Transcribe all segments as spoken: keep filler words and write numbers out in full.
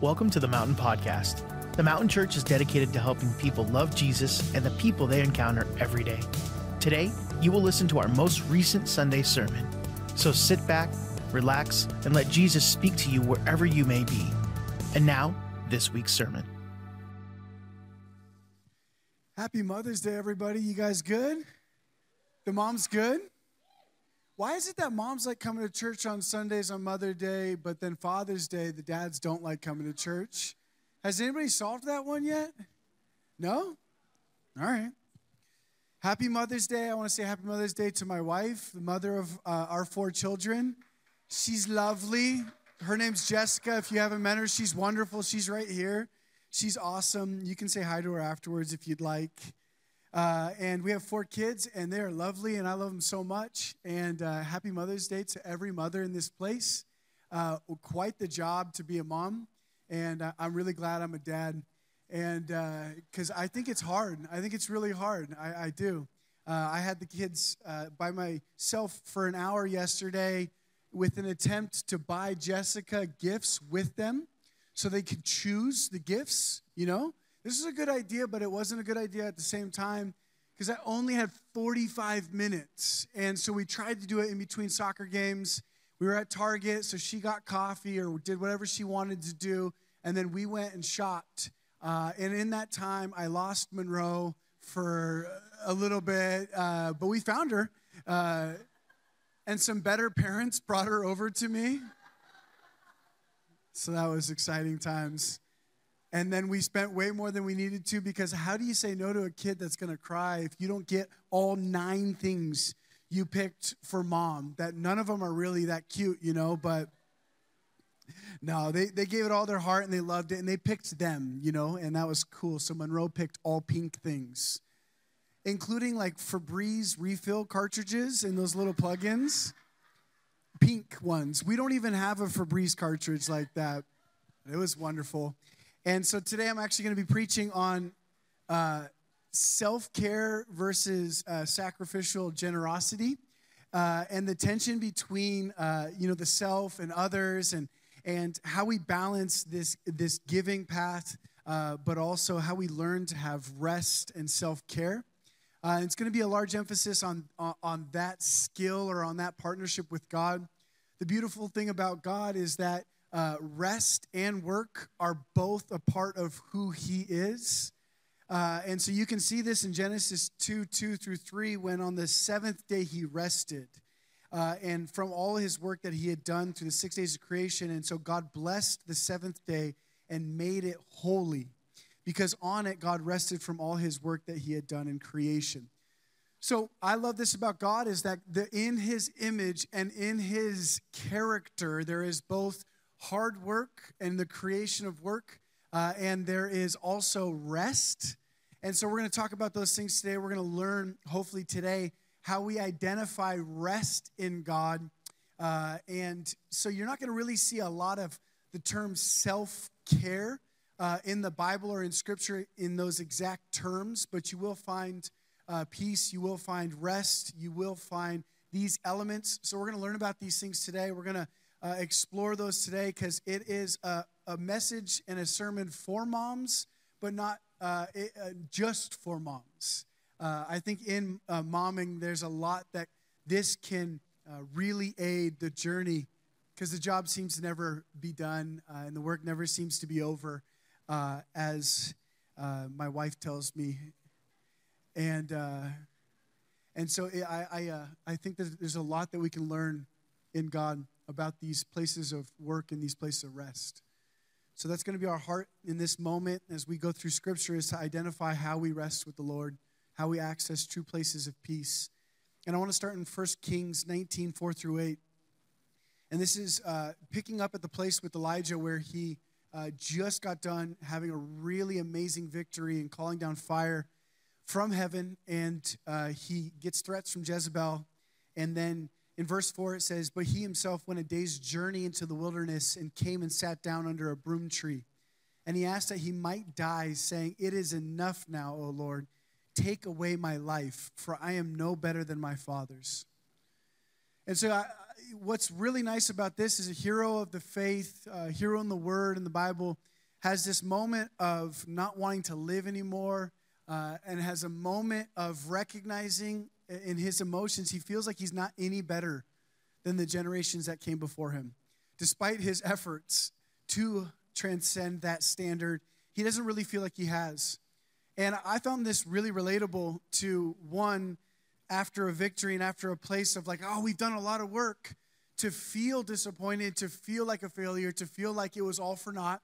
Welcome to The Mountain Podcast. The Mountain Church is dedicated to helping people love Jesus and the people they encounter every day. Today, you will listen to our most recent Sunday sermon. So sit back, relax, and let Jesus speak to you wherever you may be. And now, this week's sermon. Happy Mother's Day, everybody. You guys good? The mom's good? Why is it that moms like coming to church on Sundays on Mother's Day, but then Father's Day, the dads don't like coming to church? Has anybody solved that one yet? No? All right. Happy Mother's Day. I want to say Happy Mother's Day to my wife, the mother of uh, our four children. She's lovely. Her name's Jessica. If you haven't met her, she's wonderful. She's right here. She's awesome. You can say hi to her afterwards if you'd like. Uh, and we have four kids, and they are lovely, and I love them so much. And uh, happy Mother's Day to every mother in this place. Uh, quite the job to be a mom, and uh, I'm really glad I'm a dad. And because uh, I think it's hard. I think it's really hard. I, I do. Uh, I had the kids uh, by myself for an hour yesterday with an attempt to buy Jessica gifts with them so they could choose the gifts, you know. This is a good idea, but it wasn't a good idea at the same time because I only had forty-five minutes. And so we tried to do it in between soccer games. We were at Target, so she got coffee or did whatever she wanted to do. And then we went and shopped. Uh, and in that time, I lost Monroe for a little bit, uh, but we found her. Uh, and some better parents brought her over to me. So that was exciting times. And then we spent way more than we needed to because how do you say no to a kid that's going to cry if you don't get all nine things you picked for mom? That none of them are really that cute, you know, but no, they, they gave it all their heart and they loved it and they picked them, you know, and that was cool. So Monroe picked all pink things, including like Febreze refill cartridges and those little plug-ins, pink ones. We don't even have a Febreze cartridge like that. It was wonderful. And so today I'm actually going to be preaching on uh, self-care versus uh, sacrificial generosity uh, and the tension between, uh, you know, the self and others and and how we balance this, this giving path, uh, but also how we learn to have rest and self-care. Uh, it's going to be a large emphasis on, on, on that skill or on that partnership with God. The beautiful thing about God is that Uh, rest and work are both a part of who he is. Uh, and so you can see this in Genesis two, two through three, when on the seventh day he rested. Uh, and from all his work that he had done through the six days of creation. And so God blessed the seventh day and made it holy. Because on it, God rested from all his work that he had done in creation. So I love this about God is that the, in his image and in his character, there is both hard work and the creation of work, uh, and there is also rest. And so we're going to talk about those things today. We're going to learn, hopefully today, how we identify rest in God. Uh, and so you're not going to really see a lot of the term self-care uh, in the Bible or in Scripture in those exact terms, but you will find uh, peace, you will find rest, you will find these elements. So we're going to learn about these things today. We're going to Uh, explore those today because it is a, a message and a sermon for moms, but not uh, it, uh, just for moms. Uh, I think in uh, momming, there's a lot that this can uh, really aid the journey because the job seems to never be done uh, and the work never seems to be over, uh, as uh, my wife tells me. And uh, and so it, I I, uh, I think that there's a lot that we can learn in God about these places of work and these places of rest. So that's going to be our heart in this moment as we go through Scripture is to identify how we rest with the Lord, how we access true places of peace. And I want to start in First Kings nineteen, four through eight. And this is uh, picking up at the place with Elijah where he uh, just got done having a really amazing victory and calling down fire from heaven. And uh, he gets threats from Jezebel. And then in verse four, it says, "But he himself went a day's journey into the wilderness and came and sat down under a broom tree. And he asked that he might die, saying, 'It is enough now, O Lord. Take away my life, for I am no better than my fathers.'" And so I, what's really nice about this is a hero of the faith, uh, hero in the Word in the Bible, has this moment of not wanting to live anymore uh, and has a moment of recognizing in his emotions he feels like he's not any better than the generations that came before him. Despite his efforts to transcend that standard, he doesn't really feel like he has. And I found this really relatable to one after a victory and after a place of like, oh, we've done a lot of work, to feel disappointed, to feel like a failure, to feel like it was all for naught,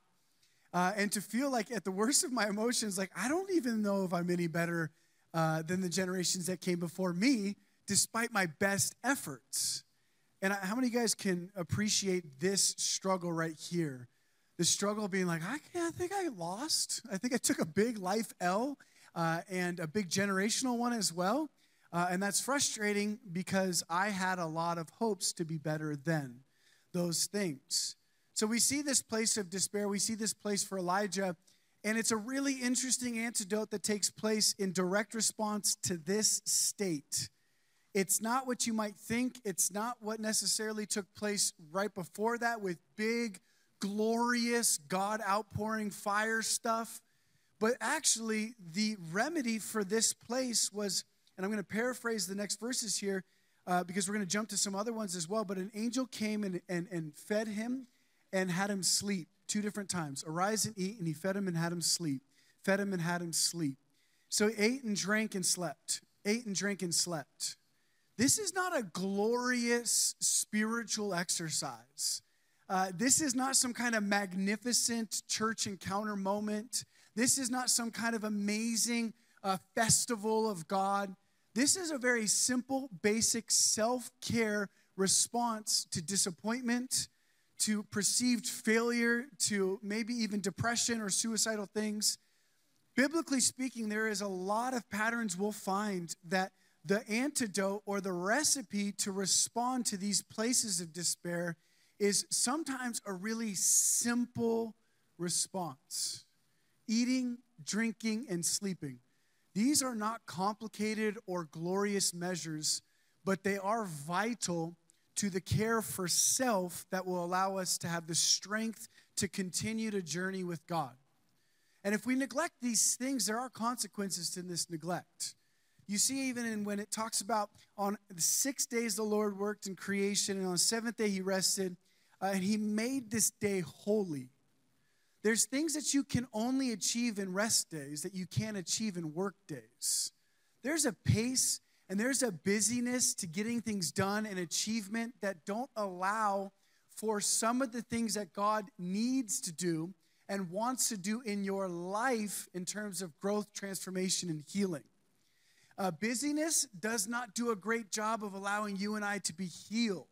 uh, and to feel like at the worst of my emotions, like I don't even know if I'm any better uh, than the generations that came before me, despite my best efforts. And I, how many of you guys can appreciate this struggle right here? The struggle of being like, I, I think I lost. I think I took a big life L uh, and a big generational one as well. Uh, and that's frustrating because I had a lot of hopes to be better than those things. So we see this place of despair. We see this place for Elijah. And it's a really interesting antidote that takes place in direct response to this state. It's not what you might think. It's not what necessarily took place right before that with big, glorious God outpouring fire stuff. But actually, the remedy for this place was, and I'm going to paraphrase the next verses here uh, because we're going to jump to some other ones as well. But an angel came and, and, and fed him and had him sleep two different times. Arise and eat, and he fed him and had him sleep. Fed him and had him sleep. So he ate and drank and slept. Ate and drank and slept. This is not a glorious spiritual exercise. Uh, this is not some kind of magnificent church encounter moment. This is not some kind of amazing uh, festival of God. This is a very simple, basic self-care response to disappointment, to perceived failure, to maybe even depression or suicidal things. Biblically speaking, there is a lot of patterns we'll find that the antidote or the recipe to respond to these places of despair is sometimes a really simple response. Eating, drinking, and sleeping. These are not complicated or glorious measures, but they are vital to the care for self that will allow us to have the strength to continue to journey with God. And if we neglect these things, there are consequences to this neglect. You see, even in when it talks about on six days the Lord worked in creation, and on the seventh day he rested, uh, and he made this day holy. There's things that you can only achieve in rest days that you can't achieve in work days. There's a pace and there's a busyness to getting things done and achievement that don't allow for some of the things that God needs to do and wants to do in your life in terms of growth, transformation, and healing. Uh, busyness does not do a great job of allowing you and I to be healed.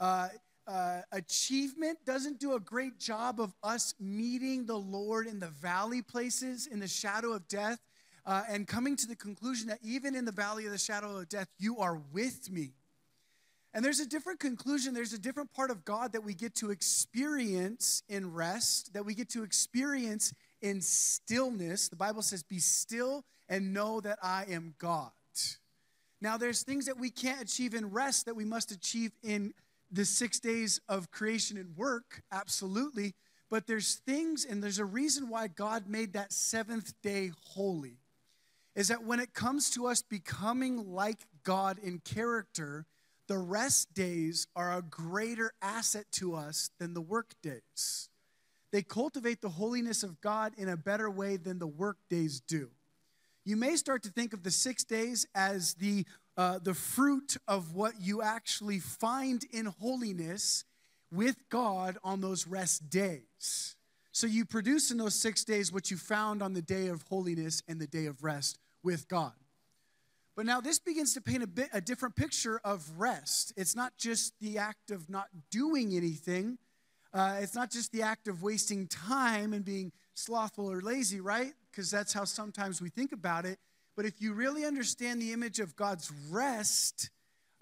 Uh, uh, achievement doesn't do a great job of us meeting the Lord in the valley places, in the shadow of death, uh, and coming to the conclusion that even in the valley of the shadow of death, you are with me. And there's a different conclusion. There's a different part of God that we get to experience in rest, that we get to experience in stillness. The Bible says, be still and know that I am God. Now, there's things that we can't achieve in rest that we must achieve in the six days of creation and work, absolutely. But there's things, and there's a reason why God made that seventh day holy, is that when it comes to us becoming like God in character, the rest days are a greater asset to us than the work days. They cultivate the holiness of God in a better way than the work days do. You may start to think of the six days as the, uh, the fruit of what you actually find in holiness with God on those rest days. So you produce in those six days what you found on the day of holiness and the day of rest with God. But now this begins to paint a bit a different picture of rest. It's not just the act of not doing anything. Uh, it's not just the act of wasting time and being slothful or lazy, right? Because that's how sometimes we think about it. But if you really understand the image of God's rest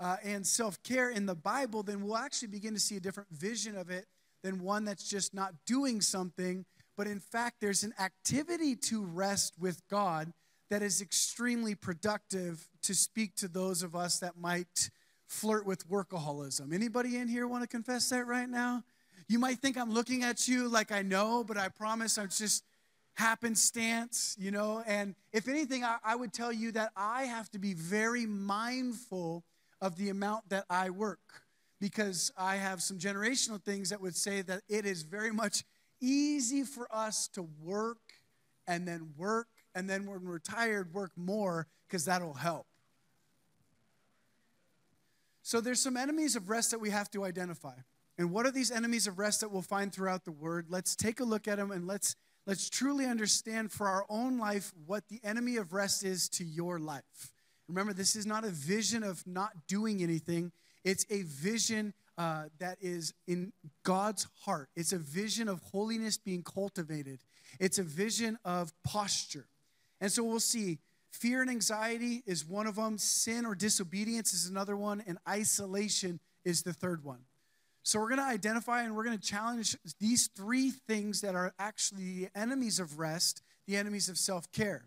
uh, and self-care in the Bible, then we'll actually begin to see a different vision of it than one that's just not doing something. But in fact, there's an activity to rest with God that is extremely productive to speak to those of us that might flirt with workaholism. Anybody in here want to confess that right now? You might think I'm looking at you like I know, but I promise I'm just happenstance, you know. And if anything, I, I would tell you that I have to be very mindful of the amount that I work, because I have some generational things that would say that it is very much easy for us to work and then work, and then when we're tired, work more, because that'll help. So there's some enemies of rest that we have to identify. And what are these enemies of rest that we'll find throughout the Word? Let's take a look at them, and let's let's truly understand for our own life what the enemy of rest is to your life. Remember, this is not a vision of not doing anything. It's a vision uh, that is in God's heart. It's a vision of holiness being cultivated. It's a vision of posture. And so we'll see fear and anxiety is one of them. Sin or disobedience is another one. And isolation is the third one. So we're going to identify and we're going to challenge these three things that are actually the enemies of rest, the enemies of self-care.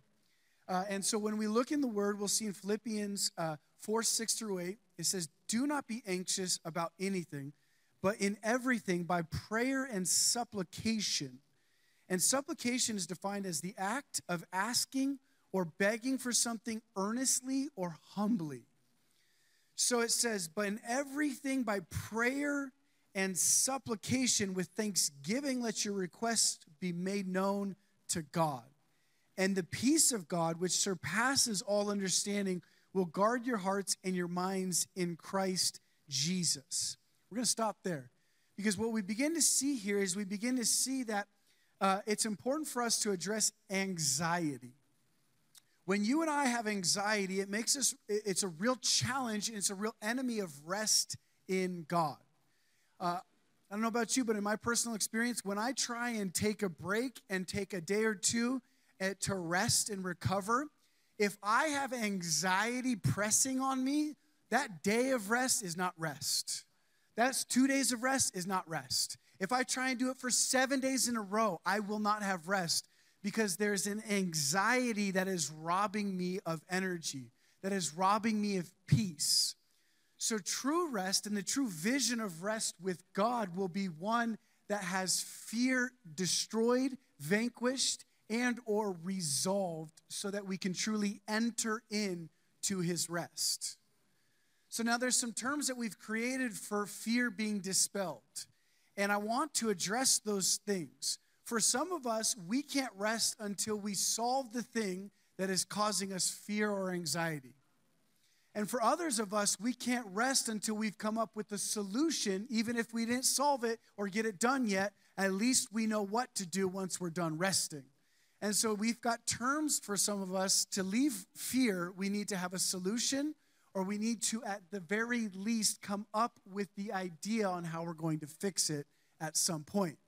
Uh, and so when we look in the Word, we'll see in Philippians uh, four, six through eight, it says, "Do not be anxious about anything, but in everything by prayer and supplication." And supplication is defined as the act of asking or begging for something earnestly or humbly. So it says, "But in everything by prayer and supplication with thanksgiving, let your requests be made known to God. And the peace of God, which surpasses all understanding, will guard your hearts and your minds in Christ Jesus." We're going to stop there, because what we begin to see here is we begin to see that uh, it's important for us to address anxiety. When you and I have anxiety, it makes us, it's a real challenge, and it's a real enemy of rest in God. Uh, I don't know about you, but in my personal experience, when I try and take a break and take a day or two at, to rest and recover, if I have anxiety pressing on me, that day of rest is not rest. That's two days of rest is not rest. If I try and do it for seven days in a row, I will not have rest, because there's an anxiety that is robbing me of energy, that is robbing me of peace. So true rest and the true vision of rest with God will be one that has fear destroyed, vanquished, and or resolved, so that we can truly enter into his rest. So now there's some terms that we've created for fear being dispelled, and I want to address those things. For some of us, we can't rest until we solve the thing that is causing us fear or anxiety. And for others of us, we can't rest until we've come up with a solution, even if we didn't solve it or get it done yet. At least we know what to do once we're done resting. And so we've got terms for some of us. To leave fear, we need to have a solution, or we need to, at the very least, come up with the idea on how we're going to fix it at some point.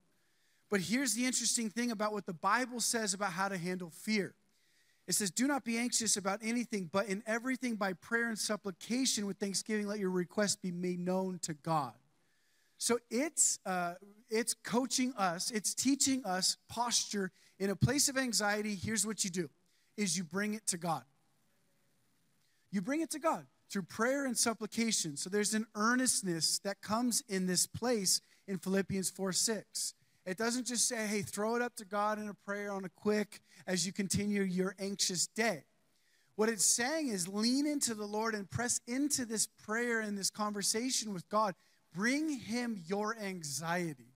But here's the interesting thing about what the Bible says about how to handle fear. It says, "Do not be anxious about anything, but in everything by prayer and supplication with thanksgiving, let your requests be made known to God." So it's, uh, it's coaching us, it's teaching us posture. In a place of anxiety, here's what you do, is you bring it to God. You bring it to God through prayer and supplication. So there's an earnestness that comes in this place in Philippians four, six. It doesn't just say, hey, throw it up to God in a prayer on a quick as you continue your anxious day. What it's saying is lean into the Lord and press into this prayer and this conversation with God. Bring him your anxiety.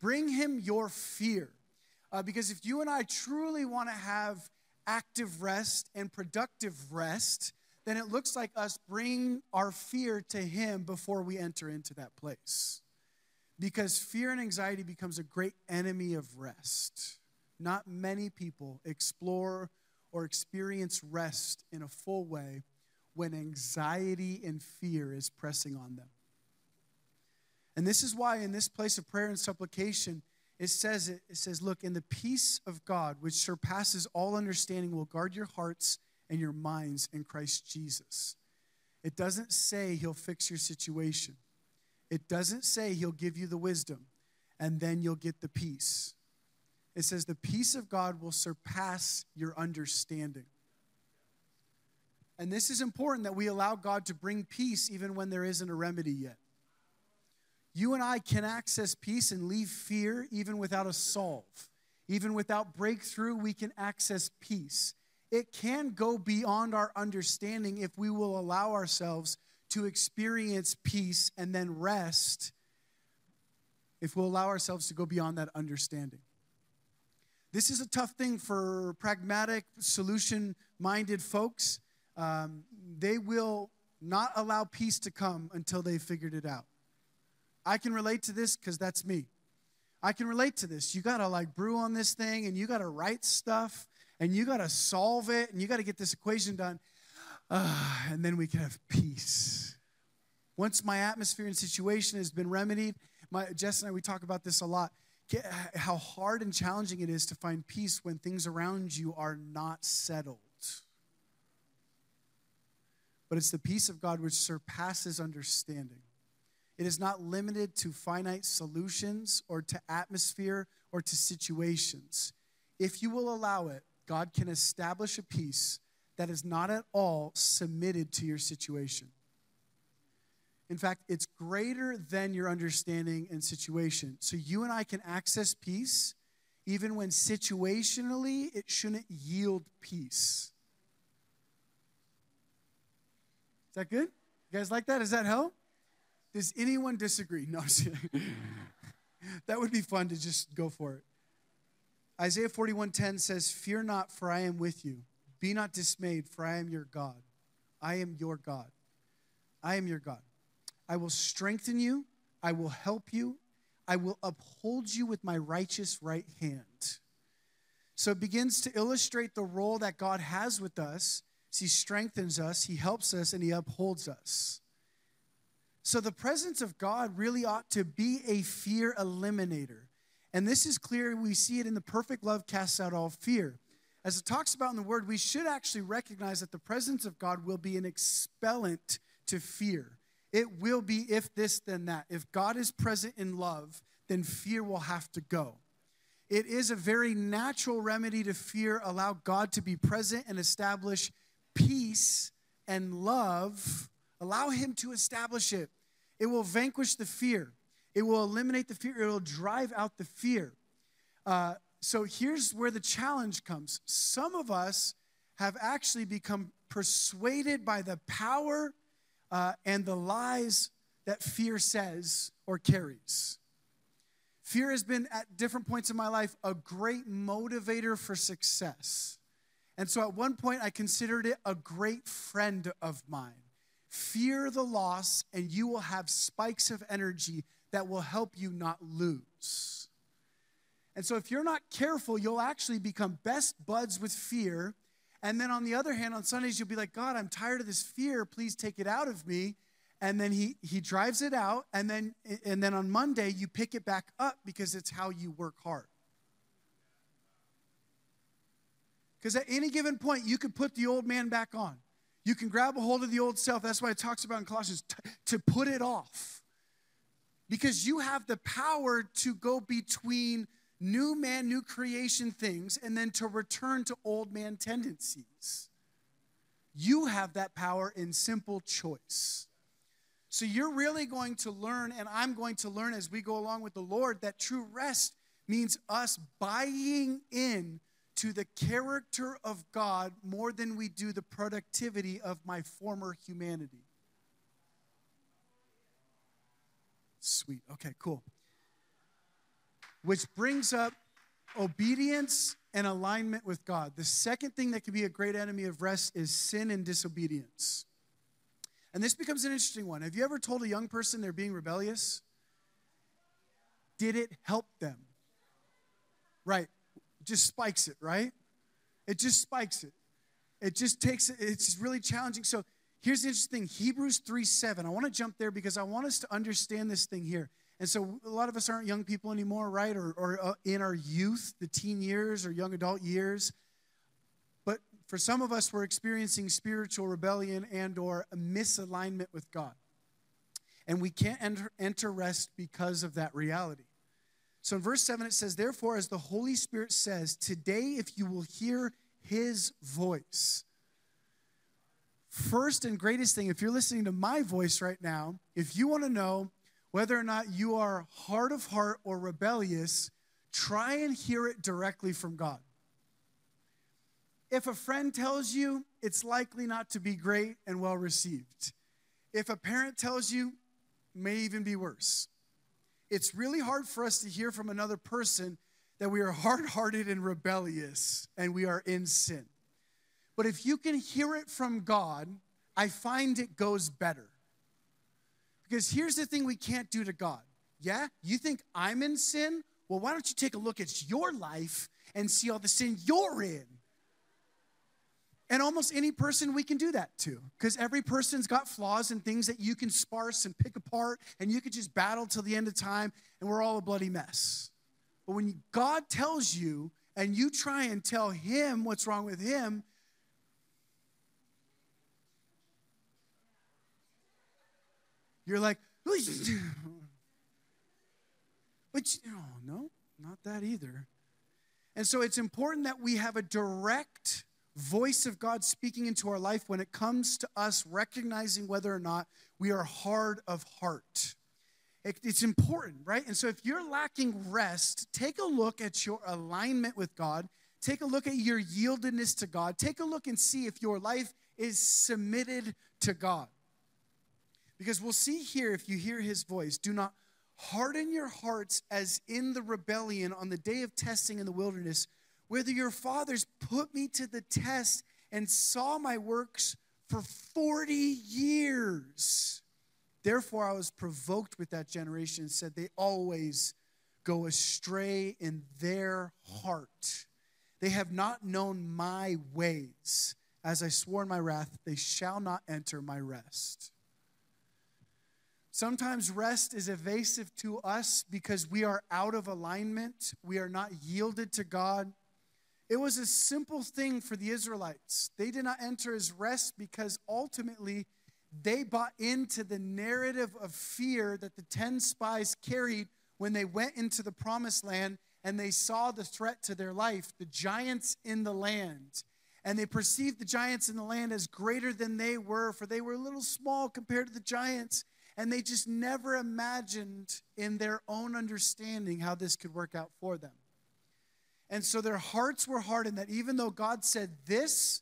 Bring him your fear. Uh, because if you and I truly want to have active rest and productive rest, then it looks like us bringing our fear to him before we enter into that place. Because fear and anxiety becomes a great enemy of rest. Not many people explore or experience rest in a full way when anxiety and fear is pressing on them. And this is why in this place of prayer and supplication, It says, it, it says, look, "And the peace of God, which surpasses all understanding, will guard your hearts and your minds in Christ Jesus." It doesn't say he'll fix your situation. It doesn't say he'll give you the wisdom, and then you'll get the peace. It says the peace of God will surpass your understanding. And this is important, that we allow God to bring peace even when there isn't a remedy yet. You and I can access peace and leave fear even without a solve. Even without breakthrough, we can access peace. It can go beyond our understanding if we will allow ourselves to experience peace and then rest, if we'll allow ourselves to go beyond that understanding. This is a tough thing for pragmatic, solution-minded folks. Um, they will not allow peace to come until they've figured it out. I can relate to this because that's me. I can relate to this. You got to like brew on this thing, and you got to write stuff, and you got to solve it, and you got to get this equation done. Uh, and then we can have peace. Once my atmosphere and situation has been remedied, my, Jess and I, we talk about this a lot, how hard and challenging it is to find peace when things around you are not settled. But it's the peace of God which surpasses understanding. It is not limited to finite solutions or to atmosphere or to situations. If you will allow it, God can establish a peace that is not at all submitted to your situation. In fact, it's greater than your understanding and situation. So you and I can access peace even when situationally it shouldn't yield peace. Is that good? You guys like that? Does that help? Does anyone disagree? No, I'm just kidding. That would be fun to just go for it. Isaiah forty-one ten says, "Fear not, for I am with you. Be not dismayed, for I am your God. I am your God. I am your God. I will strengthen you. I will help you. I will uphold you with my righteous right hand." So it begins to illustrate the role that God has with us. He strengthens us, he helps us, and he upholds us. So the presence of God really ought to be a fear eliminator. And this is clear. We see it in the perfect love casts out all fear. As it talks about in the Word, we should actually recognize that the presence of God will be an expellent to fear. It will be if this, then that. If God is present in love, then fear will have to go. It is a very natural remedy to fear. Allow God to be present and establish peace and love. Allow him to establish it. It will vanquish the fear. It will eliminate the fear. It will drive out the fear. Uh, so here's where the challenge comes. Some of us have actually become persuaded by the power uh, and the lies that fear says or carries. Fear has been, at different points in my life, a great motivator for success. And so at one point, I considered it a great friend of mine. Fear the loss, and you will have spikes of energy that will help you not lose. And so if you're not careful, you'll actually become best buds with fear. And then on the other hand, on Sundays, you'll be like, "God, I'm tired of this fear. Please take it out of me." And then he, he drives it out. And then, and then on Monday, you pick it back up because it's how you work hard. Because at any given point, you can put the old man back on. You can grab a hold of the old self. That's why it talks about in Colossians, t- to put it off. Because you have the power to go between new man, new creation things, and then to return to old man tendencies. You have that power in simple choice. So you're really going to learn, and I'm going to learn as we go along with the Lord, that true rest means us buying in to the character of God more than we do the productivity of my former humanity. Sweet. Okay, cool. Which brings up obedience and alignment with God. The second thing that can be a great enemy of rest is sin and disobedience. And this becomes an interesting one. Have you ever told a young person they're being rebellious? Did it help them? Right. Just spikes it, right? It just spikes it. It just takes it. It's really challenging. So here's the interesting thing. Hebrews three seven. I want to jump there because I want us to understand this thing here. And so a lot of us aren't young people anymore, right? Or, or uh, in our youth, the teen years or young adult years. But for some of us, we're experiencing spiritual rebellion and or a misalignment with God. And we can't enter, enter rest because of that reality. So in verse seven, it says, "Therefore, as the Holy Spirit says, today if you will hear his voice, first and greatest thing, if you're listening to my voice right now, if you want to know whether or not you are hard of heart or rebellious, try and hear it directly from God. If a friend tells you, it's likely not to be great and well received. If a parent tells you, may even be worse. It's really hard for us to hear from another person that we are hard-hearted and rebellious and we are in sin. But if you can hear it from God, I find it goes better. Because here's the thing we can't do to God. Yeah, you think I'm in sin? Well, why don't you take a look at your life and see all the sin you're in? And almost any person we can do that to, because every person's got flaws and things that you can sparse and pick apart, and you could just battle till the end of time, and we're all a bloody mess. But when God tells you, and you try and tell him what's wrong with him, you're like, but you, oh, no, not that either. And so it's important that we have a direct voice of God speaking into our life when it comes to us recognizing whether or not we are hard of heart. It, it's important, right? And so if you're lacking rest, take a look at your alignment with God. Take a look at your yieldedness to God. Take a look and see if your life is submitted to God. Because we'll see here, if you hear his voice, do not harden your hearts as in the rebellion on the day of testing in the wilderness, whether your fathers put me to the test and saw my works for forty years. Therefore, I was provoked with that generation and said, they always go astray in their heart. They have not known my ways. As I swore in my wrath, they shall not enter my rest. Sometimes rest is evasive to us because we are out of alignment. We are not yielded to God. It was a simple thing for the Israelites. They did not enter his rest because ultimately they bought into the narrative of fear that the ten spies carried when they went into the promised land and they saw the threat to their life, the giants in the land. And they perceived the giants in the land as greater than they were, for they were a little small compared to the giants. And they just never imagined in their own understanding how this could work out for them. And so their hearts were hardened that even though God said this,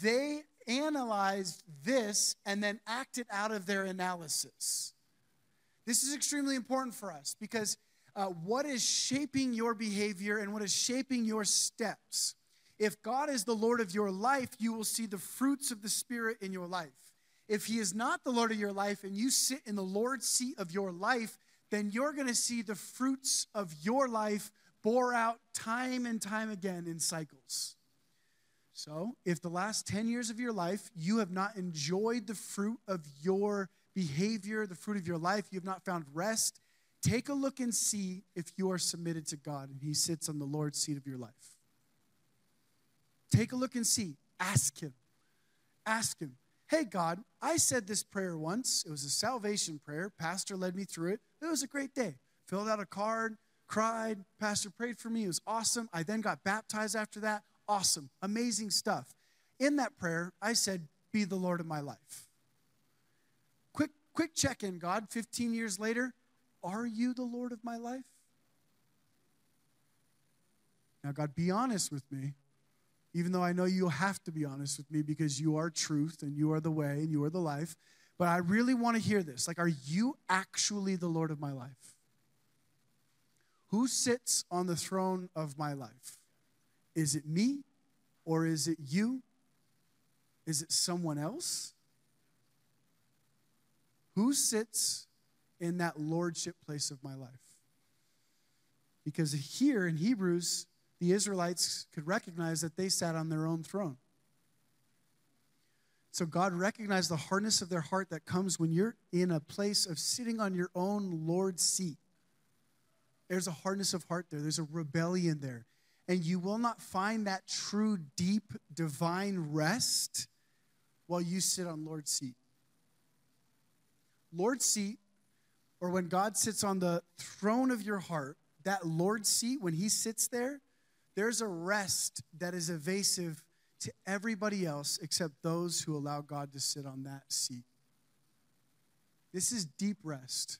they analyzed this and then acted out of their analysis. This is extremely important for us because uh, what is shaping your behavior and what is shaping your steps? If God is the Lord of your life, you will see the fruits of the Spirit in your life. If he is not the Lord of your life and you sit in the Lord's seat of your life, then you're going to see the fruits of your life bore out time and time again in cycles. So if the last ten years of your life, you have not enjoyed the fruit of your behavior, the fruit of your life, you have not found rest, take a look and see if you are submitted to God and he sits on the Lord's seat of your life. Take a look and see. Ask him. Ask him. Hey, God, I said this prayer once. It was a salvation prayer. Pastor led me through it. It was a great day. Filled out a card, cried. Pastor prayed for me. It was awesome. I then got baptized after that. Awesome. Amazing stuff. In that prayer, I said, be the Lord of my life. Quick, quick check-in, God, fifteen years later. Are you the Lord of my life? Now, God, be honest with me. Even though I know you'll have to be honest with me because you are truth and you are the way and you are the life. But I really want to hear this. Like, are you actually the Lord of my life? Who sits on the throne of my life? Is it me or is it you? Is it someone else? Who sits in that lordship place of my life? Because here in Hebrews, the Israelites could recognize that they sat on their own throne. So God recognized the hardness of their heart that comes when you're in a place of sitting on your own Lord's seat. There's a hardness of heart there. There's a rebellion there. And you will not find that true, deep, divine rest while you sit on Lord's seat. Lord's seat, or when God sits on the throne of your heart, that Lord's seat, when he sits there, there's a rest that is evasive to everybody else except those who allow God to sit on that seat. This is deep rest.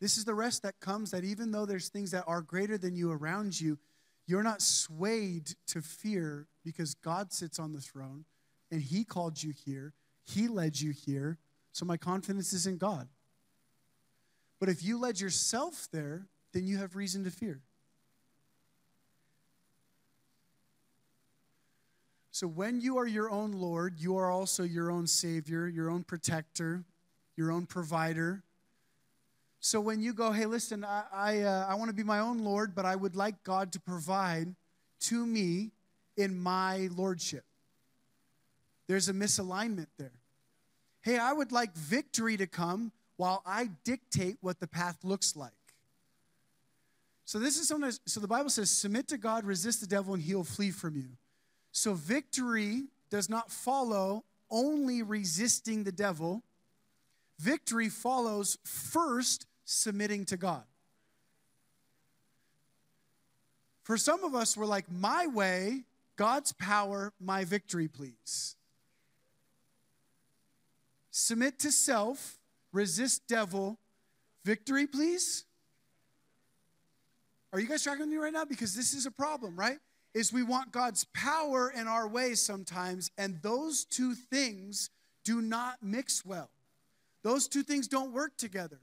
This is the rest that comes that even though there's things that are greater than you around you, you're not swayed to fear because God sits on the throne and he called you here. He led you here. So my confidence is in God. But if you led yourself there, then you have reason to fear. So when you are your own Lord, you are also your own Savior, your own protector, your own provider. So when you go, hey, listen, I I, uh, I want to be my own Lord, but I would like God to provide to me in my lordship. There's a misalignment there. Hey, I would like victory to come while I dictate what the path looks like. So this is sometimes, so the Bible says, submit to God, resist the devil, and he'll flee from you. So victory does not follow only resisting the devil. Victory follows first submitting to God. For some of us, we're like, my way, God's power, my victory, please. Submit to self, resist devil, victory, please. Are you guys tracking with me right now? Because this is a problem, right? Is we want God's power in our way sometimes, and those two things do not mix well. Those two things don't work together.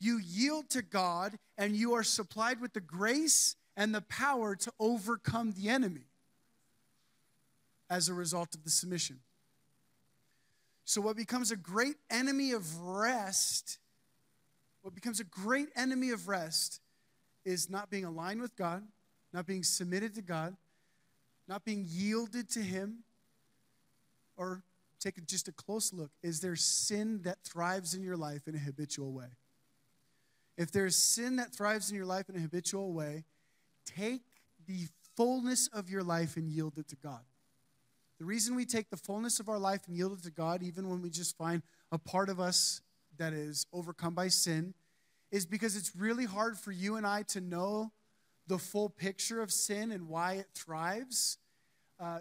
You yield to God, and you are supplied with the grace and the power to overcome the enemy as a result of the submission. So what becomes a great enemy of rest, what becomes a great enemy of rest is not being aligned with God, not being submitted to God, not being yielded to him, or take just a close look. Is there sin that thrives in your life in a habitual way? If there's sin that thrives in your life in a habitual way, take the fullness of your life and yield it to God. The reason we take the fullness of our life and yield it to God, even when we just find a part of us that is overcome by sin, is because it's really hard for you and I to know the full picture of sin and why it thrives uh,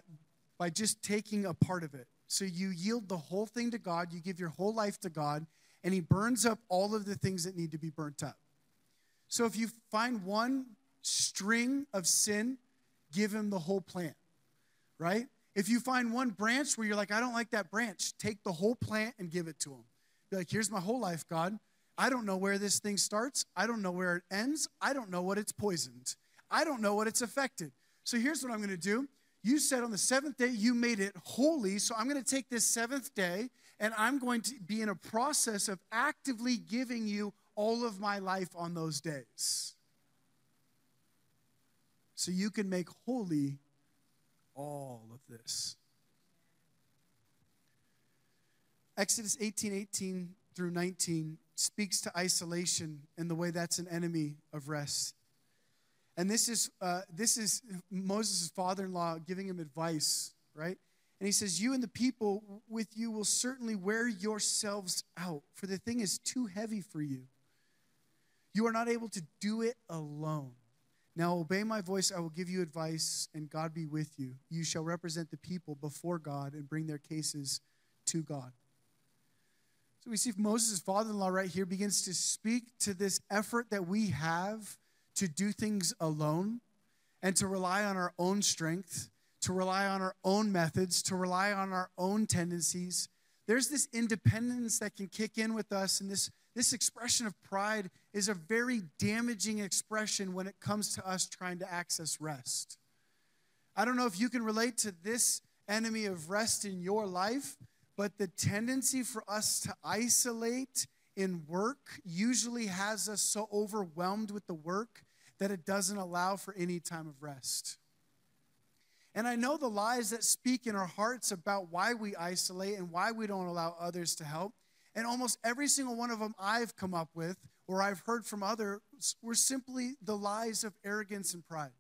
by just taking a part of it. So you yield the whole thing to God, you give your whole life to God, and he burns up all of the things that need to be burnt up. So if you find one string of sin, give him the whole plant, right? If you find one branch where you're like, I don't like that branch, take the whole plant and give it to him. Be like, here's my whole life, God. I don't know where this thing starts. I don't know where it ends. I don't know what it's poisoned. I don't know what it's affected. So here's what I'm going to do. You said on the seventh day you made it holy, so I'm going to take this seventh day, and I'm going to be in a process of actively giving you all of my life on those days. So you can make holy all of this. Exodus eighteen eighteen through nineteen speaks to isolation and the way that's an enemy of rest. And this is uh, this is Moses' father-in-law giving him advice, right? And he says, you and the people with you will certainly wear yourselves out, for the thing is too heavy for you. You are not able to do it alone. Now obey my voice, I will give you advice, and God be with you. You shall represent the people before God and bring their cases to God. So we see Moses' father-in-law right here begins to speak to this effort that we have to do things alone and to rely on our own strength, to rely on our own methods, to rely on our own tendencies. There's this independence that can kick in with us, and this, this expression of pride is a very damaging expression when it comes to us trying to access rest. I don't know if you can relate to this enemy of rest in your life, but the tendency for us to isolate in work usually has us so overwhelmed with the work that it doesn't allow for any time of rest. And I know the lies that speak in our hearts about why we isolate and why we don't allow others to help. And almost every single one of them I've come up with or I've heard from others were simply the lies of arrogance and pride.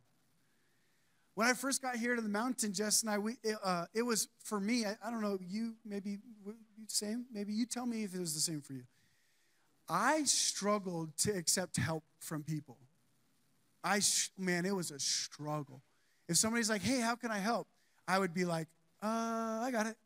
When I first got here to the mountain, Jess and I, we, uh, it was for me, I, I don't know, you maybe, same? Maybe you tell me if it was the same for you. I struggled to accept help from people. I, man, it was a struggle. If somebody's like, hey, how can I help? I would be like, uh, I got it.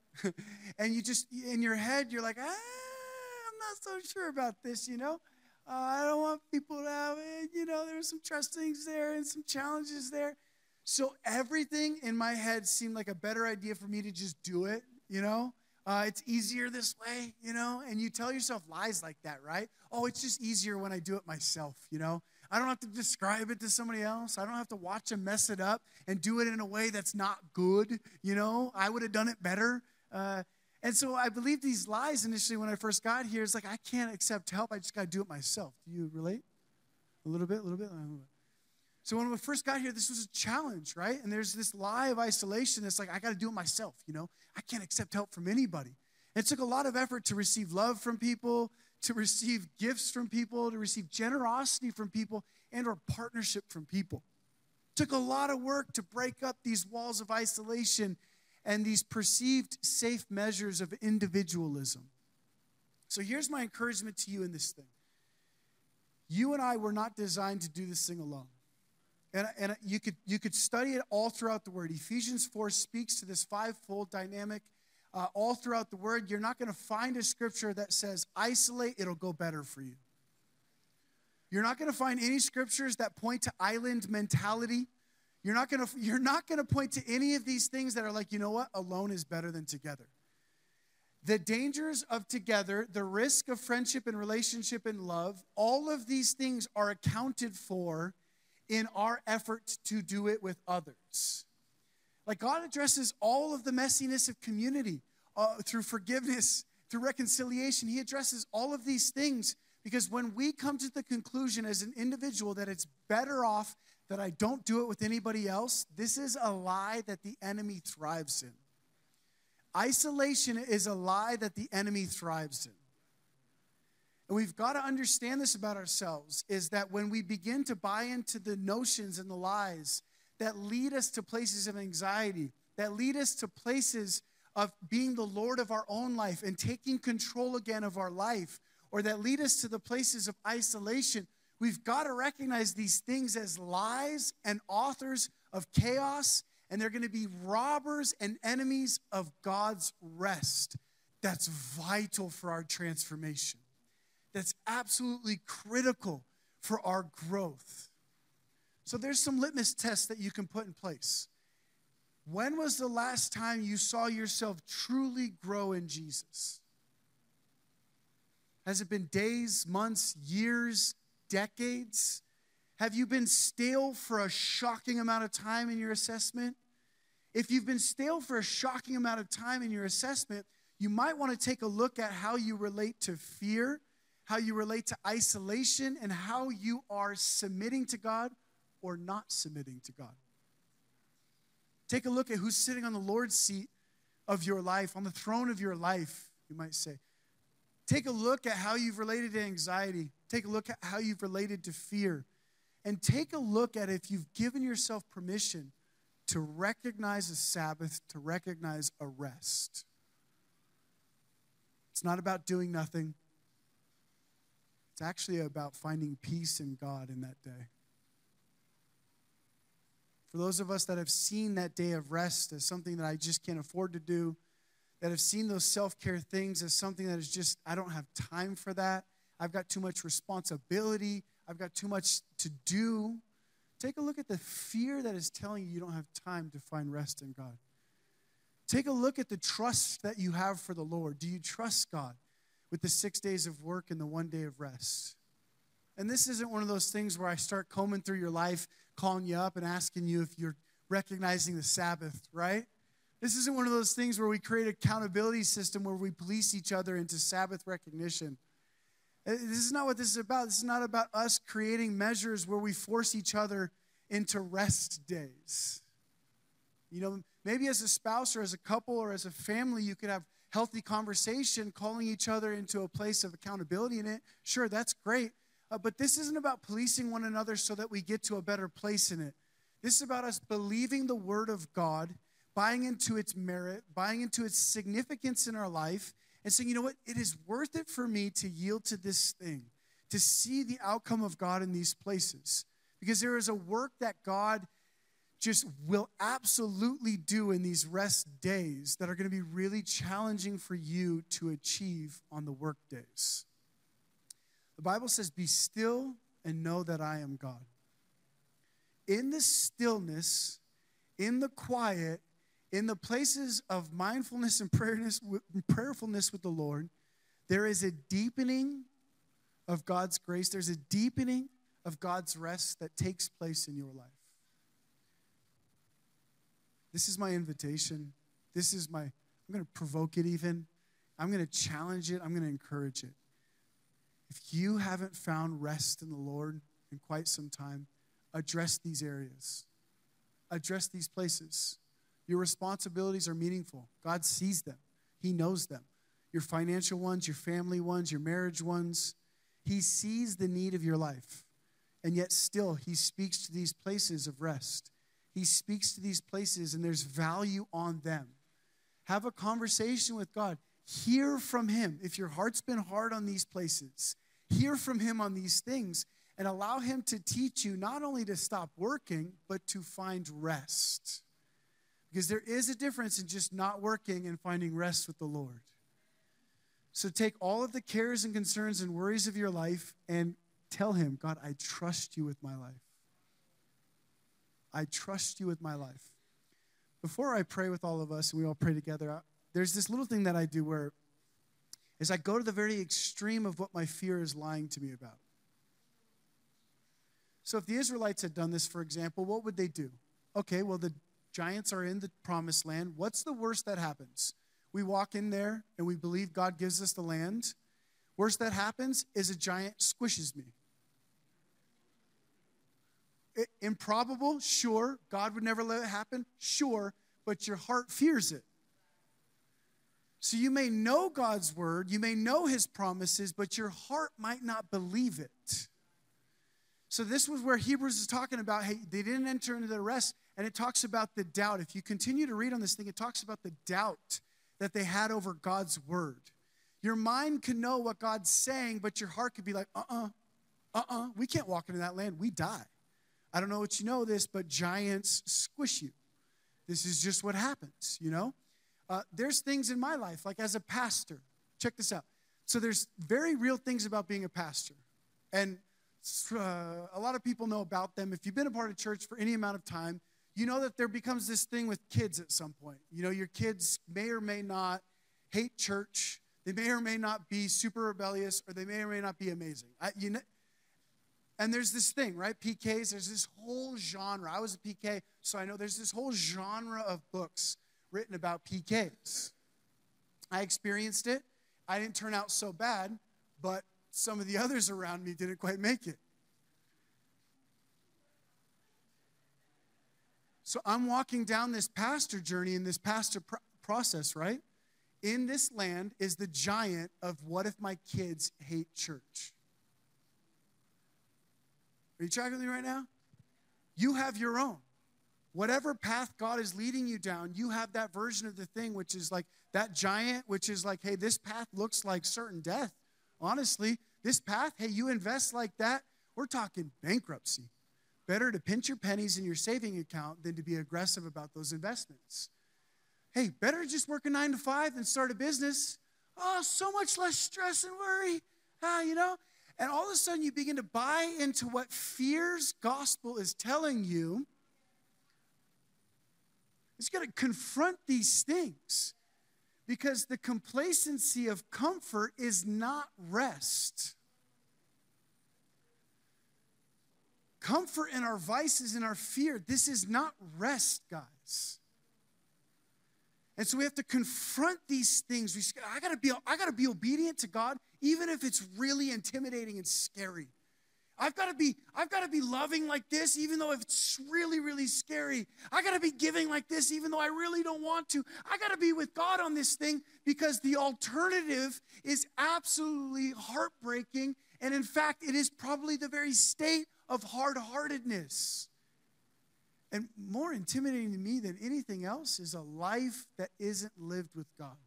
And you just, in your head, you're like, ah, I'm not so sure about this, you know. Uh, I don't want people to have it. You know, there were some trustings there and some challenges there. So everything in my head seemed like a better idea for me to just do it, you know. Uh, it's easier this way, you know. And you tell yourself lies like that, right? Oh, it's just easier when I do it myself, you know. I don't have to describe it to somebody else. I don't have to watch them mess it up and do it in a way that's not good, you know. I would have done it better. Uh, and so I believed these lies initially when I first got here. It's like, I can't accept help. I just got to do it myself. Do you relate? A little bit, a little bit. So when we first got here, this was a challenge, right? And there's this lie of isolation. It's like, I got to do it myself, you know. I can't accept help from anybody. It took a lot of effort to receive love from people, to receive gifts from people, to receive generosity from people, and or partnership from people. It took a lot of work to break up these walls of isolation and these perceived safe measures of individualism. So here's my encouragement to you in this thing. You and I were not designed to do this thing alone. And, and you could, you could study it all throughout the Word. Ephesians four speaks to this five-fold dynamic. Uh, all throughout the Word, you're not going to find a scripture that says, isolate, it'll go better for you. You're not going to find any scriptures that point to island mentality. You're not going to, you're not going to point to any of these things that are like, you know what, alone is better than together. The dangers of together, the risk of friendship and relationship and love, all of these things are accounted for in our effort to do it with others. Like, God addresses all of the messiness of community uh, through forgiveness, through reconciliation. He addresses all of these things because when we come to the conclusion as an individual that it's better off that I don't do it with anybody else, this is a lie that the enemy thrives in. Isolation is a lie that the enemy thrives in. And we've got to understand this about ourselves, is that when we begin to buy into the notions and the lies that lead us to places of anxiety, that lead us to places of being the Lord of our own life and taking control again of our life, or that lead us to the places of isolation, we've got to recognize these things as lies and authors of chaos, and they're going to be robbers and enemies of God's rest. That's vital for our transformation. That's absolutely critical for our growth. So there's some litmus tests that you can put in place. When was the last time you saw yourself truly grow in Jesus? Has it been days, months, years, decades? Have you been stale for a shocking amount of time in your assessment? If you've been stale for a shocking amount of time in your assessment, you might want to take a look at how you relate to fear, how you relate to isolation, and how you are submitting to God or not submitting to God. Take a look at who's sitting on the Lord's seat of your life, on the throne of your life, you might say. Take a look at how you've related to anxiety. Take a look at how you've related to fear. And take a look at if you've given yourself permission to recognize a Sabbath, to recognize a rest. It's not about doing nothing. It's actually about finding peace in God in that day. For those of us that have seen that day of rest as something that I just can't afford to do, that have seen those self-care things as something that is just, I don't have time for that. I've got too much responsibility. I've got too much to do. Take a look at the fear that is telling you you don't have time to find rest in God. Take a look at the trust that you have for the Lord. Do you trust God with the six days of work and the one day of rest? And this isn't one of those things where I start combing through your life, calling you up and asking you if you're recognizing the Sabbath, right? This isn't one of those things where we create an accountability system where we police each other into Sabbath recognition. This is not what this is about. This is not about us creating measures where we force each other into rest days. You know, maybe as a spouse or as a couple or as a family, you could have healthy conversation, calling each other into a place of accountability in it. Sure, that's great. Uh, but this isn't about policing one another so that we get to a better place in it. This is about us believing the Word of God, buying into its merit, buying into its significance in our life, and saying, you know what, it is worth it for me to yield to this thing, to see the outcome of God in these places. Because there is a work that God just will absolutely do in these rest days that are going to be really challenging for you to achieve on the work days. The Bible says, be still and know that I am God. In the stillness, in the quiet, in the places of mindfulness and prayerfulness with the Lord, there is a deepening of God's grace. There's a deepening of God's rest that takes place in your life. This is my invitation. This is my, I'm going to provoke it even. I'm going to challenge it. I'm going to encourage it. If you haven't found rest in the Lord in quite some time, address these areas. Address these places. Your responsibilities are meaningful. God sees them. He knows them. Your financial ones, your family ones, your marriage ones. He sees the need of your life. And yet still, he speaks to these places of rest. He speaks to these places, and there's value on them. Have a conversation with God. Hear from him. If your heart's been hard on these places, hear from him on these things and allow him to teach you not only to stop working, but to find rest. Because there is a difference in just not working and finding rest with the Lord. So take all of the cares and concerns and worries of your life and tell him, God, I trust you with my life. I trust you with my life. Before I pray with all of us, and we all pray together, I, there's this little thing that I do where is I go to the very extreme of what my fear is lying to me about. So if the Israelites had done this, for example, what would they do? Okay, well, the giants are in the promised land. What's the worst that happens? We walk in there and we believe God gives us the land. Worst that happens is a giant squishes me. It, improbable, sure. God would never let it happen, sure. But your heart fears it. So you may know God's word, you may know his promises, but your heart might not believe it. So this was where Hebrews is talking about, hey, they didn't enter into the rest, and it talks about the doubt. If you continue to read on this thing, it talks about the doubt that they had over God's word. Your mind can know what God's saying, but your heart could be like, uh-uh, uh-uh, we can't walk into that land, we die. I don't know what you know this, but giants squish you. This is just what happens, you know? Uh, there's things in my life, like as a pastor. Check this out. So there's very real things about being a pastor. And uh, a lot of people know about them. If you've been a part of church for any amount of time, you know that there becomes this thing with kids at some point. You know, your kids may or may not hate church. They may or may not be super rebellious, or they may or may not be amazing. I, you know, and there's this thing, right? P Ks, there's this whole genre. I was a P K, so I know there's this whole genre of books written about P Ks. I experienced it. I didn't turn out so bad, but some of the others around me didn't quite make it. So I'm walking down this pastor journey and this pastor pr- process, right? In this land is the giant of what if my kids hate church? Are you tracking with me right now? You have your own. Whatever path God is leading you down, you have that version of the thing, which is like that giant, which is like, hey, this path looks like certain death. Honestly, this path, hey, you invest like that, we're talking bankruptcy. Better to pinch your pennies in your saving account than to be aggressive about those investments. Hey, better just work a nine to five than start a business. Oh, so much less stress and worry, ah, you know? And all of a sudden you begin to buy into what fear's gospel is telling you. It's got to confront these things, because the complacency of comfort is not rest. Comfort in our vices and our fear, this is not rest, guys. And so we have to confront these things. We, I got to be, I got to be obedient to God, even if it's really intimidating and scary. I've got to be, I've got to be loving like this, even though it's really, really scary. I got to be giving like this, even though I really don't want to. I got to be with God on this thing, because the alternative is absolutely heartbreaking. And in fact, it is probably the very state of hard-heartedness. And more intimidating to me than anything else is a life that isn't lived with God.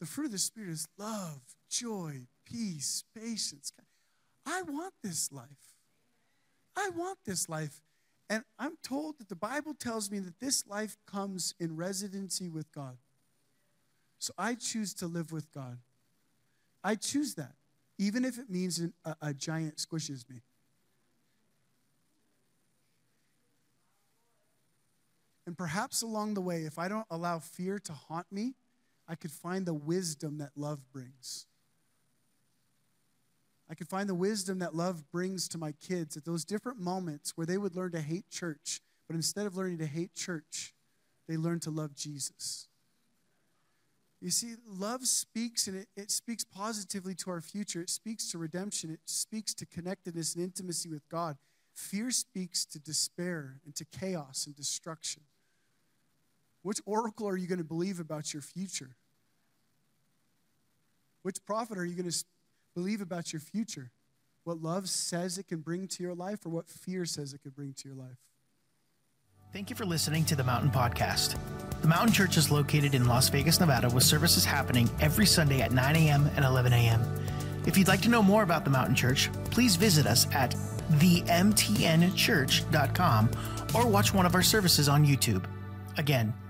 The fruit of the Spirit is love, joy, peace, patience. I want this life. I want this life. And I'm told that the Bible tells me that this life comes in residency with God. So I choose to live with God. I choose that, even if it means an, a, a giant squishes me. And perhaps along the way, if I don't allow fear to haunt me, I could find the wisdom that love brings. I could find the wisdom that love brings to my kids at those different moments where they would learn to hate church, but instead of learning to hate church, they learn to love Jesus. You see, love speaks, and it, it speaks positively to our future. It speaks to redemption. It speaks to connectedness and intimacy with God. Fear speaks to despair and to chaos and destruction. Which oracle are you going to believe about your future? Which prophet are you going to believe about your future? What love says it can bring to your life, or what fear says it can bring to your life? Thank you for listening to The Mountain Podcast. The Mountain Church is located in Las Vegas, Nevada, with services happening every Sunday at nine a.m. and eleven a.m. If you'd like to know more about The Mountain Church, please visit us at the m t n church dot com or watch one of our services on YouTube. Again,